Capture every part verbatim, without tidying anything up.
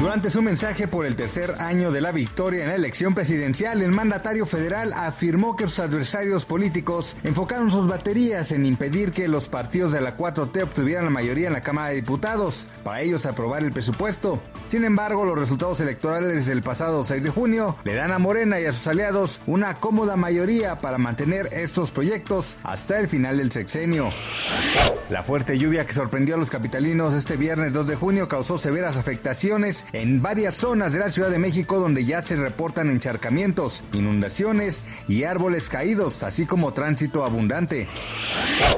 Durante su mensaje por el tercer año de la victoria en la elección presidencial, el mandatario federal afirmó que sus adversarios políticos enfocaron sus baterías en impedir que los partidos de la cuatro T obtuvieran la mayoría en la Cámara de Diputados, para ellos aprobar el presupuesto. Sin embargo, los resultados electorales del pasado seis de junio le dan a Morena y a sus aliados una cómoda mayoría para mantener estos proyectos hasta el final del sexenio. La fuerte lluvia que sorprendió a los capitalinos este viernes dos de junio causó severas afectaciones en varias zonas de la Ciudad de México, donde ya se reportan encharcamientos, inundaciones y árboles caídos, así como tránsito abundante.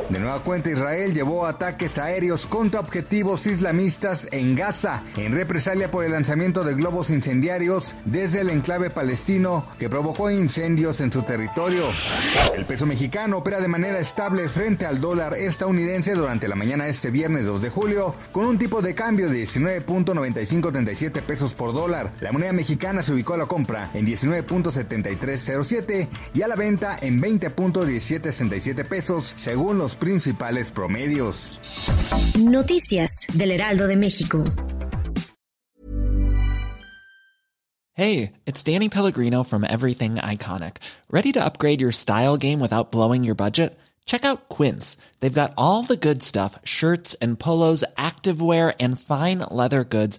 De nueva cuenta, Israel llevó ataques aéreos contra objetivos islamistas en Gaza, en represalia por el lanzamiento de globos incendiarios desde el enclave palestino que provocó incendios en su territorio. El peso mexicano opera de manera estable frente al dólar estadounidense durante la mañana este viernes dos de julio, con un tipo de cambio de diecinueve punto noventa y cinco treinta y cinco. pesos por dólar. La moneda mexicana se ubicó a la compra en diecinueve punto setenta y tres cero siete y a la venta en veinte punto diecisiete sesenta y siete pesos, según los principales promedios. Noticias del Heraldo de México. Hey, it's Danny Pellegrino from Everything Iconic. Ready to upgrade your style game without blowing your budget? Check out Quince. They've got all the good stuff, shirts and polos, activewear and fine leather goods,